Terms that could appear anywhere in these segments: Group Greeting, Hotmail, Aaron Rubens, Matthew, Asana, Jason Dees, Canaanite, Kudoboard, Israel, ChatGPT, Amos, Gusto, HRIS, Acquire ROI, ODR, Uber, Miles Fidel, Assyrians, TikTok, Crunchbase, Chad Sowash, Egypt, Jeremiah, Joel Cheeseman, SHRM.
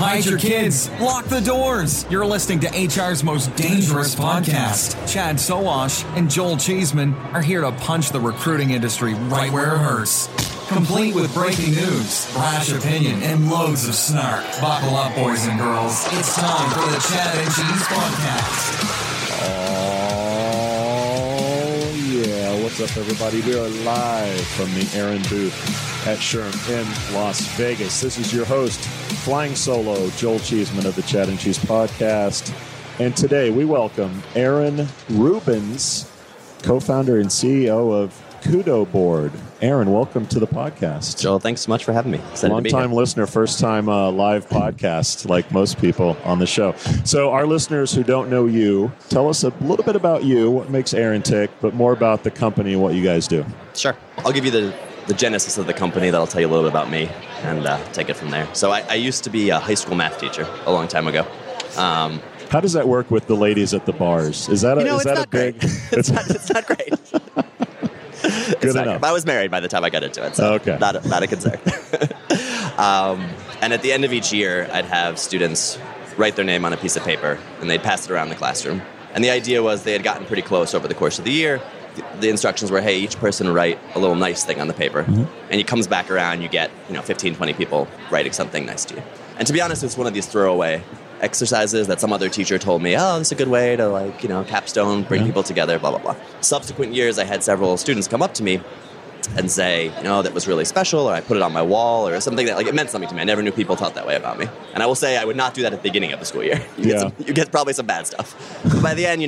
Hide your kids. Lock the doors. You're listening to HR's most dangerous podcast. Chad Sowash and Joel Cheeseman are here to punch the recruiting industry right where it hurts. Complete with breaking news, brash opinion, and loads of snark. Buckle up, boys and girls. It's time for the Chad and Cheese podcast. Oh, yeah. What's up, everybody? We are live from the Aaron booth at Sherm in Las Vegas. This is your host, flying solo, Joel Cheeseman of the Chat and Cheese podcast. And today we welcome Aaron Rubens, co-founder and CEO of Kudoboard. Aaron, welcome to the podcast. Joel, thanks so much for having me. Long-time listener, first-time live podcast, like most people on the show. So our listeners who don't know you, tell us a little bit about you, what makes Aaron tick, but more about the company and what you guys do. Sure. I'll give you the genesis of the company, that'll tell you a little bit about me, and take it from there. So I used to be a high school math teacher a long time ago. How does that work with the ladies at the bars? Is that a, is that a big... It's not great. Good enough. I was married by the time I got into it, so okay. Not a concern. And at the end of each year, I'd have students write their name on a piece of paper, and they'd pass it around the classroom. And the idea was they had gotten pretty close over the course of the year. The instructions were, hey, each person write a little nice thing on the paper. Mm-hmm. And it comes back around, you get 15, 20 people writing something nice to you. And to be honest, it's one of these throwaway exercises that some other teacher told me, oh, this is a good way to capstone, bring people together, blah, blah, blah. Subsequent years, I had several students come up to me and say, that was really special, or I put it on my wall, or something that it meant something to me. I never knew people thought that way about me. And I will say I would not do that at the beginning of the school year. You get probably some bad stuff. But by the end, you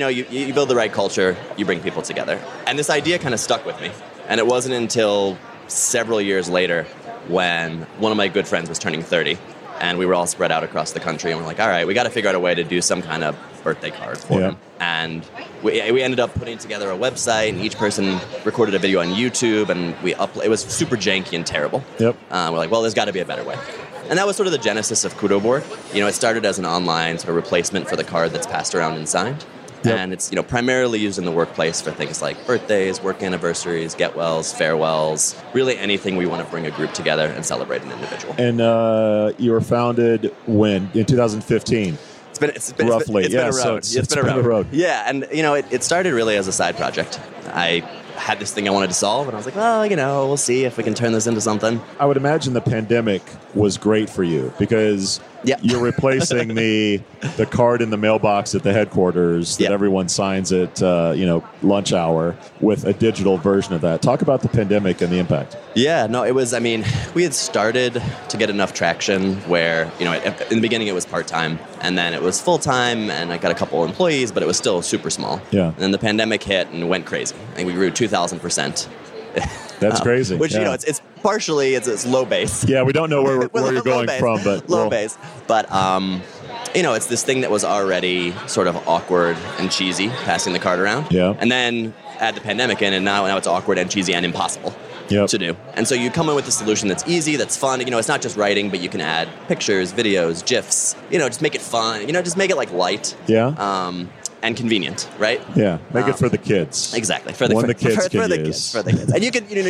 build the right culture, you bring people together. And this idea kind of stuck with me. And it wasn't until several years later when one of my good friends was turning 30, and we were all spread out across the country, and we're like, all right, we got to figure out a way to do some kind of birthday card for him. And we ended up putting together a website, and each person recorded a video on YouTube, and it was super janky and terrible. Yep. We're like, well, there's got to be a better way. And that was sort of the genesis of Kudoboard. It started as an online sort of replacement for the card that's passed around and signed. Yep. And it's primarily used in the workplace for things like birthdays, work anniversaries, get-wells, farewells, really anything we want to bring a group together and celebrate an individual. And you were founded when? In 2015? It's been a road. Yeah, and it started really as a side project. I had this thing I wanted to solve, and I was like, well, we'll see if we can turn this into something. I would imagine the pandemic was great for you because you're replacing the card in the mailbox at the headquarters that everyone signs at lunch hour with a digital version of that. Talk about the pandemic and the impact. Yeah, no, it was. I mean, we had started to get enough traction where in the beginning it was part time, and then it was full time, and I got a couple employees, but it was still super small. Yeah. And then the pandemic hit and went crazy, and we grew 2,000%. That's crazy. Which, it's partially, it's low base. Yeah, we don't know where you're going from, but... Low base. But you know, it's this thing that was already sort of awkward and cheesy, passing the card around. Yeah. And then add the pandemic in, and now it's awkward and cheesy and impossible to do. And so you come in with a solution that's easy, that's fun. You know, it's not just writing, but you can add pictures, videos, GIFs. You know, just make it fun. You know, just make it like light. Yeah. And convenient, right? Yeah. Make it for the kids. Exactly. For the kids. And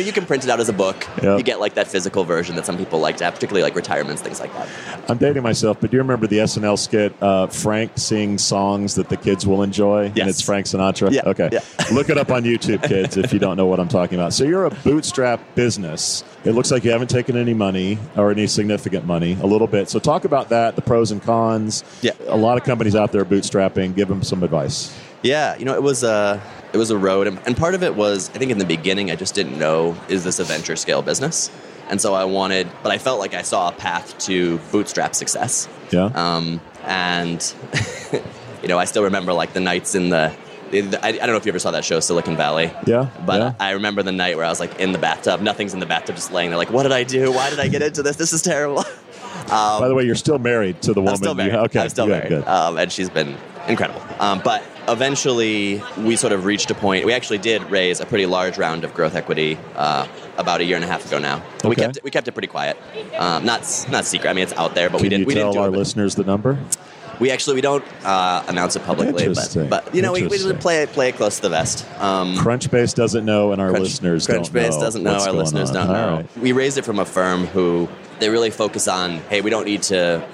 you can print it out as a book. Yep. You get like that physical version that some people like to have, particularly like retirements, things like that. I'm dating myself, but do you remember the SNL skit, Frank sings songs that the kids will enjoy? Yes. And it's Frank Sinatra? Yeah. Okay. Yeah. Look it up on YouTube, kids, if you don't know what I'm talking about. So you're a bootstrap business. It looks like you haven't taken any money or any significant money, a little bit. So talk about that, the pros and cons. Yeah. A lot of companies out there bootstrapping. Give them some advice. Yeah, you know, it was a road, and part of it was, I think in the beginning, I just didn't know, is this a venture scale business? And so I felt like I saw a path to bootstrap success. Yeah. And you know, I still remember like the nights in the I don't know if you ever saw that show, Silicon Valley. Yeah. But yeah. I remember the night where I was like in the bathtub, nothing's in the bathtub, just laying there like, what did I do? Why did I get into this? This is terrible. By the way, you're still married to the woman. I'm still married. Okay. I'm still married. Good. And she's been incredible. But eventually, we sort of reached a point. We actually did raise a pretty large round of growth equity about a year and a half ago now. But we kept it pretty quiet. Not secret. I mean, it's out there, but we didn't tell our listeners the number. We don't announce it publicly, but you know, we just play it close to the vest. Crunchbase doesn't know, and our listeners don't know. Crunchbase doesn't know, our listeners don't know. Right. We raised it from a firm who they really focus on, hey, we don't need to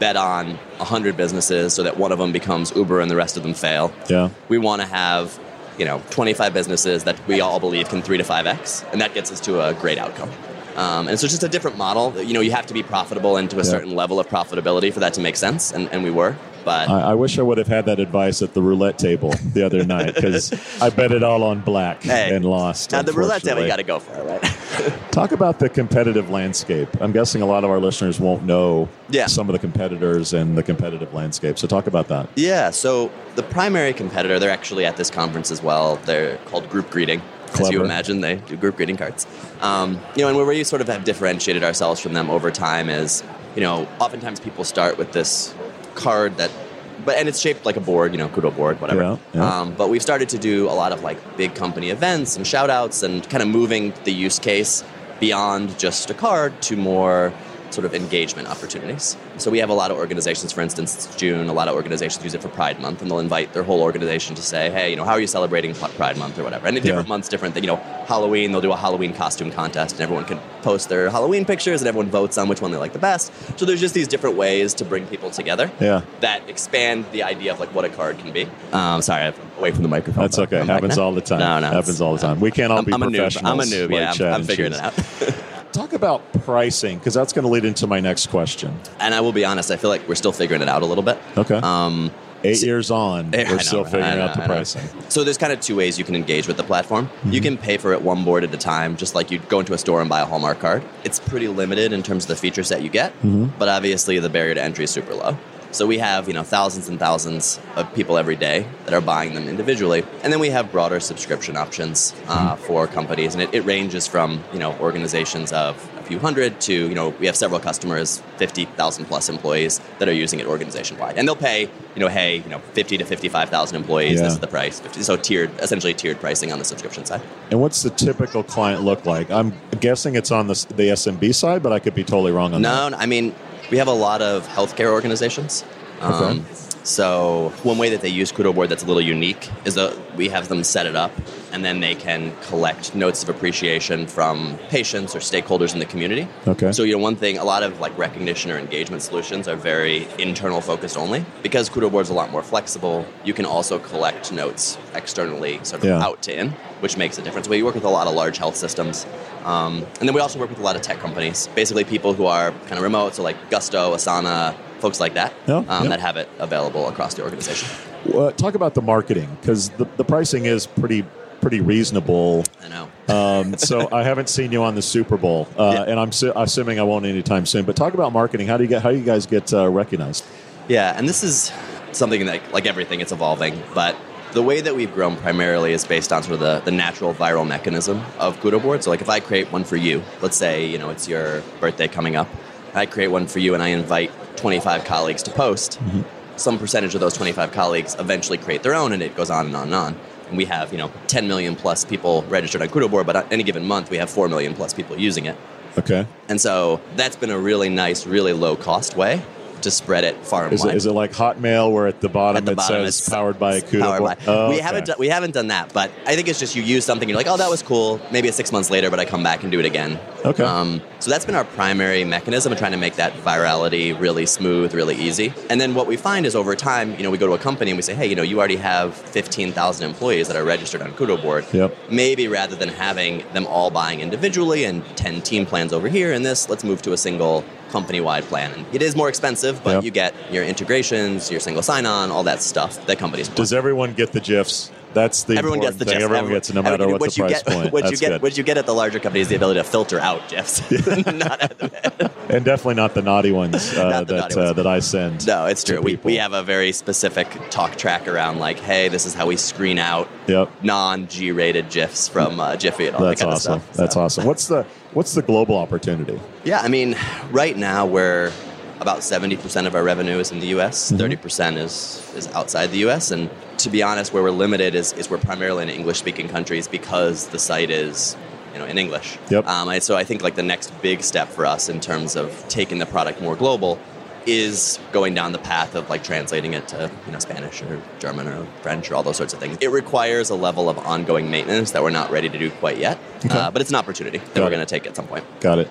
bet on 100 businesses so that one of them becomes Uber and the rest of them fail. Yeah. We want to have, you know, 25 businesses that we all believe can 3 to 5x, and that gets us to a great outcome. And so it's just a different model. You know, you have to be profitable and to a certain level of profitability for that to make sense, and we were. But I wish I would have had that advice at the roulette table the other night, because I bet it all on black and lost. Now, the roulette table, you got to go for it, right? Talk about the competitive landscape. I'm guessing a lot of our listeners won't know some of the competitors and the competitive landscape. So talk about that. Yeah, so the primary competitor, they're actually at this conference as well. They're called Group Greeting. Clever. As you imagine, they do group greeting cards. You know, and where we sort of have differentiated ourselves from them over time is, you know, oftentimes people start with this card and it's shaped like a board, you know, Kudoboard, whatever. Yeah, yeah. But we've started to do a lot of like big company events and shout outs and kind of moving the use case beyond just a card to more sort of engagement opportunities. So we have a lot of organizations, for instance, it's June, a lot of organizations use it for Pride Month, and they'll invite their whole organization to say, hey, you know, how are you celebrating Pride Month or whatever? And different months, different thing. You know, Halloween, they'll do a Halloween costume contest, and everyone can post their Halloween pictures, and everyone votes on which one they like the best. So there's just these different ways to bring people together that expand the idea of like what a card can be. Sorry, I'm away from the microphone. That's okay. Happens all the time. No, happens all the time. We can't all be professionals. I'm a noob. Like I'm figuring it out. Talk about pricing, because that's going to lead into my next question. And I will be honest, I feel like we're still figuring it out a little bit. Okay. 8 years on, we're still figuring out the pricing. So there's kind of two ways you can engage with the platform. Mm-hmm. You can pay for it one board at a time, just like you'd go into a store and buy a Hallmark card. It's pretty limited in terms of the features that you get, but obviously the barrier to entry is super low. So we have, you know, thousands and thousands of people every day that are buying them individually. And then we have broader subscription options for companies. And it ranges from, you know, organizations of a few hundred to, you know, we have several customers, 50,000 plus employees that are using it organization wide. And they'll pay, you know, hey, you know, 50 to 55,000 employees. Yeah. This is the price. So essentially tiered pricing on the subscription side. And what's the typical client look like? I'm guessing it's on the SMB side, but I could be totally wrong on that. No, I mean, we have a lot of healthcare organizations. So one way that they use Kudoboard that's a little unique is that we have them set it up, and then they can collect notes of appreciation from patients or stakeholders in the community. Okay. So, you know, one thing, a lot of like recognition or engagement solutions are very internal focused only. Because Kudoboard's a lot more flexible, you can also collect notes externally, sort of out to in, which makes a difference. We work with a lot of large health systems. And then we also work with a lot of tech companies, basically people who are kind of remote, so like Gusto, Asana, folks like that, that have it available across the organization. Talk about the marketing, because the pricing is pretty reasonable. I know. So I haven't seen you on the Super Bowl, and I'm assuming I won't anytime soon. But talk about marketing. How do you guys get recognized? Yeah, and this is something that, like everything, it's evolving. But the way that we've grown primarily is based on sort of the natural viral mechanism of Kudoboard. So like if I create one for you, let's say, you know, it's your birthday coming up, I create one for you and I invite 25 colleagues to post, some percentage of those 25 colleagues eventually create their own, and it goes on and on and on. And we have, 10 million plus people registered on Kudoboard, but on any given month, we have 4 million plus people using it. Okay. And so that's been a really nice, really low-cost way to spread it far and wide. Is it like Hotmail, where at the bottom it says powered by Kudoboard? Oh, we haven't done that, but I think it's just you use something, you're like, oh, that was cool. Maybe it's 6 months later, but I come back and do it again. Okay. So that's been our primary mechanism of trying to make that virality really smooth, really easy. And then what we find is over time, we go to a company and we say, hey, you already have 15,000 employees that are registered on Kudoboard. Yep. Maybe rather than having them all buying individually and 10 team plans over here and this, let's move to a single company-wide plan. And it is more expensive, but you get your integrations, your single sign-on, all that stuff that companies want. Does everyone get the GIFs? That's the everyone important gets the thing. GIFs. Everyone gets it, no matter what the price point. What you get at the larger company is the ability to filter out GIFs. Not at the and definitely not the naughty ones that I send. No, it's true. We have a very specific talk track around like, hey, this is how we screen out non-G-rated GIFs from Jiffy and all that kind of stuff. That's awesome. What's the global opportunity? Yeah, right now we're about 70% of our revenue is in the U.S., 30% is outside the U.S., and to be honest, where we're limited is we're primarily in English-speaking countries because the site is, in English. Yep. So I think the next big step for us in terms of taking the product more global is going down the path of translating it to Spanish or German or French or all those sorts of things. It requires a level of ongoing maintenance that we're not ready to do quite yet, but it's an opportunity that we're going to take at some point. Got it.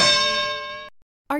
Are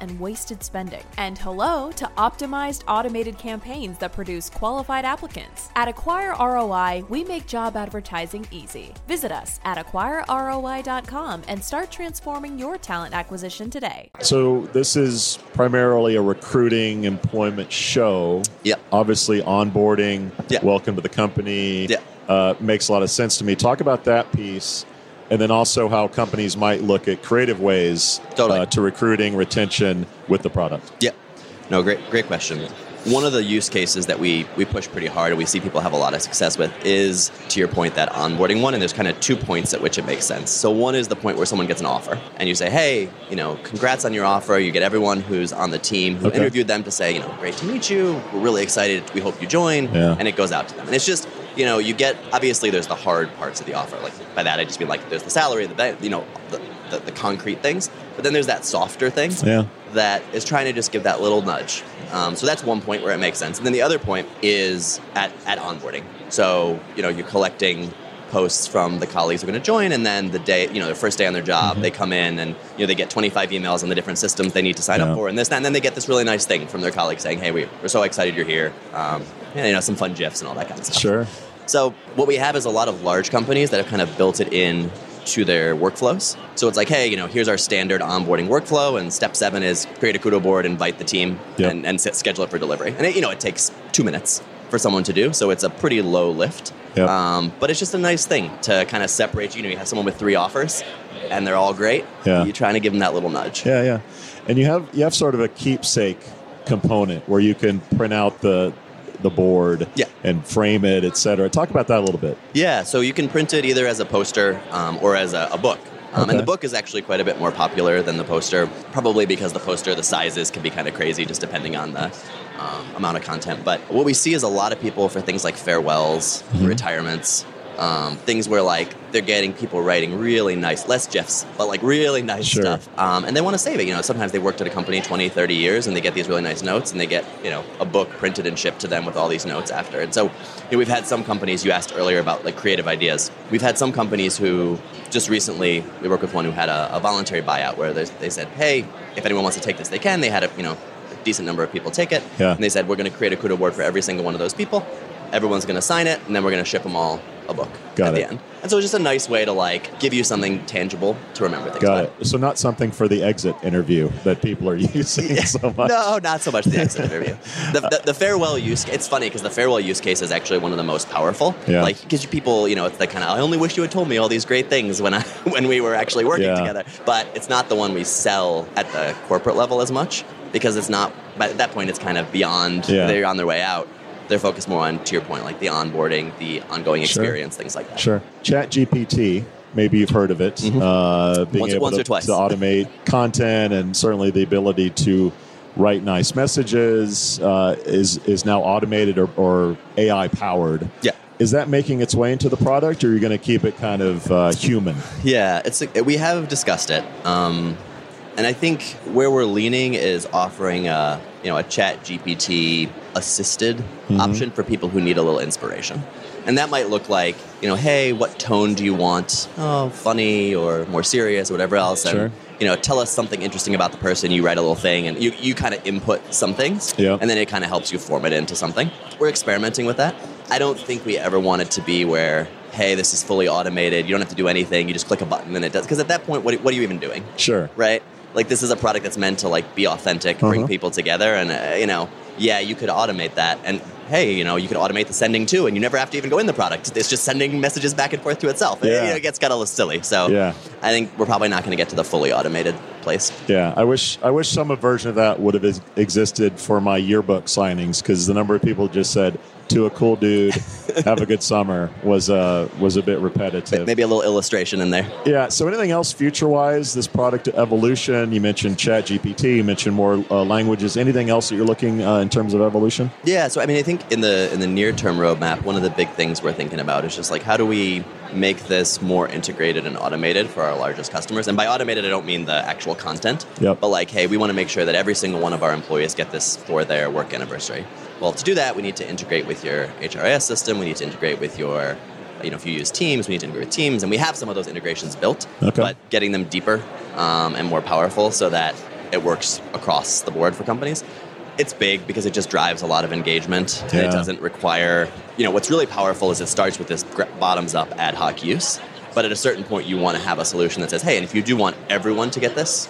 and wasted spending. And hello to optimized automated campaigns that produce qualified applicants. At Acquire ROI, we make job advertising easy. Visit us at acquireroi.com and start transforming your talent acquisition today. So this is primarily a recruiting employment show. Yeah. Obviously onboarding, welcome to the company. Yeah. Makes a lot of sense to me. Talk about that piece. And then also how companies might look at creative ways to recruiting, retention with the product. Yeah. No, great question. One of the use cases that we push pretty hard and we see people have a lot of success with is, to your point, that onboarding one. And there's kind of 2 points at which it makes sense. So one is the point where someone gets an offer and you say, hey, you know, congrats on your offer. You get everyone who's on the team who interviewed them to say, you know, great to meet you. We're really excited. We hope you join. Yeah. And it goes out to them. And it's just, you know, you get, obviously there's the hard parts of the offer. Like by that, I just mean like there's the salary, the concrete things. But then there's that softer thing that is trying to just give that little nudge. So that's one point where it makes sense. And then the other point is at onboarding. So, you know, you're collecting posts from the colleagues who are going to join, and then the day, you know, their first day on their job, they come in and, you know, they get 25 emails on the different systems they need to sign up for and this, that, and then they get this really nice thing from their colleagues saying, hey, we're so excited you're here. And, you know, some fun GIFs and all that kind of stuff. Sure. So what we have is a lot of large companies that have kind of built it in to their workflows. So it's like, hey, you know, here's our standard onboarding workflow, and step 7 is create a Kudoboard, invite the team, and schedule it for delivery. And, it, you know, it takes 2 minutes for someone to do, so it's a pretty low lift. Yep. But it's just a nice thing to kind of separate. You know, you have someone with 3 offers, and they're all great. Yeah. You're trying to give them that little nudge. Yeah, yeah. And you have sort of a keepsake component where you can print out the board and frame it, et cetera. Talk about that a little bit. Yeah, so you can print it either as a poster or as a book. And the book is actually quite a bit more popular than the poster, probably because the poster, the sizes can be kind of crazy just depending on the amount of content. But what we see is a lot of people for things like farewells, retirements, things where like they're getting people writing really nice, less GIFs, but like really nice stuff. And they want to save it. You know, sometimes they worked at a company 20, 30 years and they get these really nice notes and they get, you know, a book printed and shipped to them with all these notes after. And so, you know, we've had some companies, you asked earlier about like creative ideas. We've had some companies who just recently, we worked with one who had a voluntary buyout where they said, hey, if anyone wants to take this, they can. They had a, you know, a decent number of people take it. Yeah. And they said, we're going to create a Kudoboard for every single one of those people. Everyone's going to sign it, and then we're going to ship them all a book the end. And so it's just a nice way to like give you something tangible to remember things. Got it. So not something for the exit interview that people are using so much. No, not so much the exit interview. The farewell use, it's funny because the farewell use case is actually one of the most powerful. Yeah. Like because people, you know, it's the kind of, I only wish you had told me all these great things when we were actually working together. But it's not the one we sell at the corporate level as much because it's not, but at that point it's kind of beyond, they're on their way out. They're focused more on, to your point, like the onboarding, the ongoing experience, things like that. Sure. ChatGPT, maybe you've heard of it. Being once or twice. To automate content and certainly the ability to write nice messages is now automated or AI powered. Yeah. Is that making its way into the product, or are you going to keep it kind of human? Yeah, we have discussed it. And I think where we're leaning is offering a ChatGPT assisted option for people who need a little inspiration. And that might look like, you know, hey, what tone do you want? Oh, funny or more serious or whatever else. Sure. And, you know, tell us something interesting about the person. You write a little thing and you kind of input some things and then it kind of helps you form it into something. We're experimenting with that. I don't think we ever want it to be where, hey, this is fully automated. You don't have to do anything. You just click a button and it does. Because at that point, what are you even doing? Sure. Right? Like this is a product that's meant to like be authentic, bring people together, and you could automate that. And hey, you know, you could automate the sending too, and you never have to even go in the product. It's just sending messages back and forth to itself. Yeah. It gets kind of a little silly. So I think we're probably not going to get to the fully automated place. Yeah, I wish some version of that would have existed for my yearbook signings, because the number of people just said, to a cool dude, have a good summer, was a bit repetitive. Maybe a little illustration in there. Yeah, so anything else future-wise, this product evolution? You mentioned ChatGPT, you mentioned more languages. Anything else that you're looking in terms of evolution? Yeah, so I mean, I think in the near-term roadmap, one of the big things we're thinking about is just like, how do we make this more integrated and automated for our largest customers? And by automated, I don't mean the actual content, but like, hey, we want to make sure that every single one of our employees get this for their work anniversary. Well, to do that, we need to integrate with your HRIS system. We need to integrate with your, you know, if you use Teams, we need to integrate with Teams. And we have some of those integrations built, but getting them deeper and more powerful so that it works across the board for companies. It's big because it just drives a lot of engagement. And it doesn't require, you know, what's really powerful is it starts with this bottoms-up ad hoc use. But at a certain point, you want to have a solution that says, hey, and if you do want everyone to get this,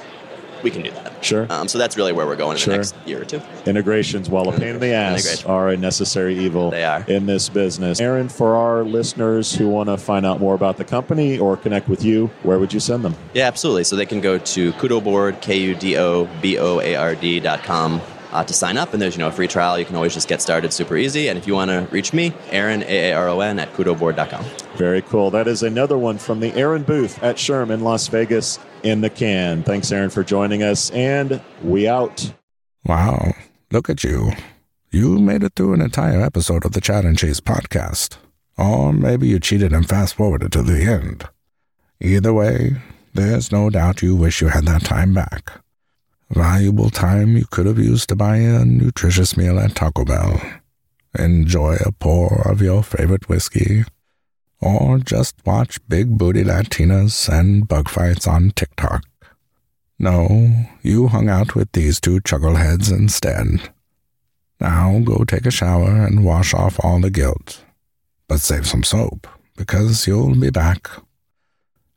we can do that. Sure. So that's really where we're going in the next year or two. Integrations, while a pain in the ass, are a necessary evil in this business. Aaron, for our listeners who want to find out more about the company or connect with you, where would you send them? Yeah, absolutely. So they can go to Kudoboard, KUDOBOARD.com. to sign up. And there's, a free trial. You can always just get started super easy. And if you want to reach me, Aaron, AARON, at kudoboard.com. Very cool. That is another one from the Aaron booth at SHRM in Las Vegas in the can. Thanks, Aaron, for joining us. And we out. Wow. Look at you. You made it through an entire episode of the Chat and Cheese podcast. Or maybe you cheated and fast-forwarded to the end. Either way, there's no doubt you wish you had that time back. Valuable time you could have used to buy a nutritious meal at Taco Bell, enjoy a pour of your favorite whiskey, or just watch big-booty Latinas and bug fights on TikTok. No, you hung out with these two chuckleheads instead. Now go take a shower and wash off all the guilt. But save some soap, because you'll be back.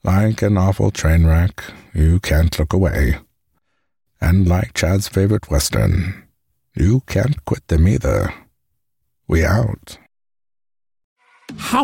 Like an awful train wreck, you can't look away. And like Chad's favorite Western, you can't quit them either. We out. How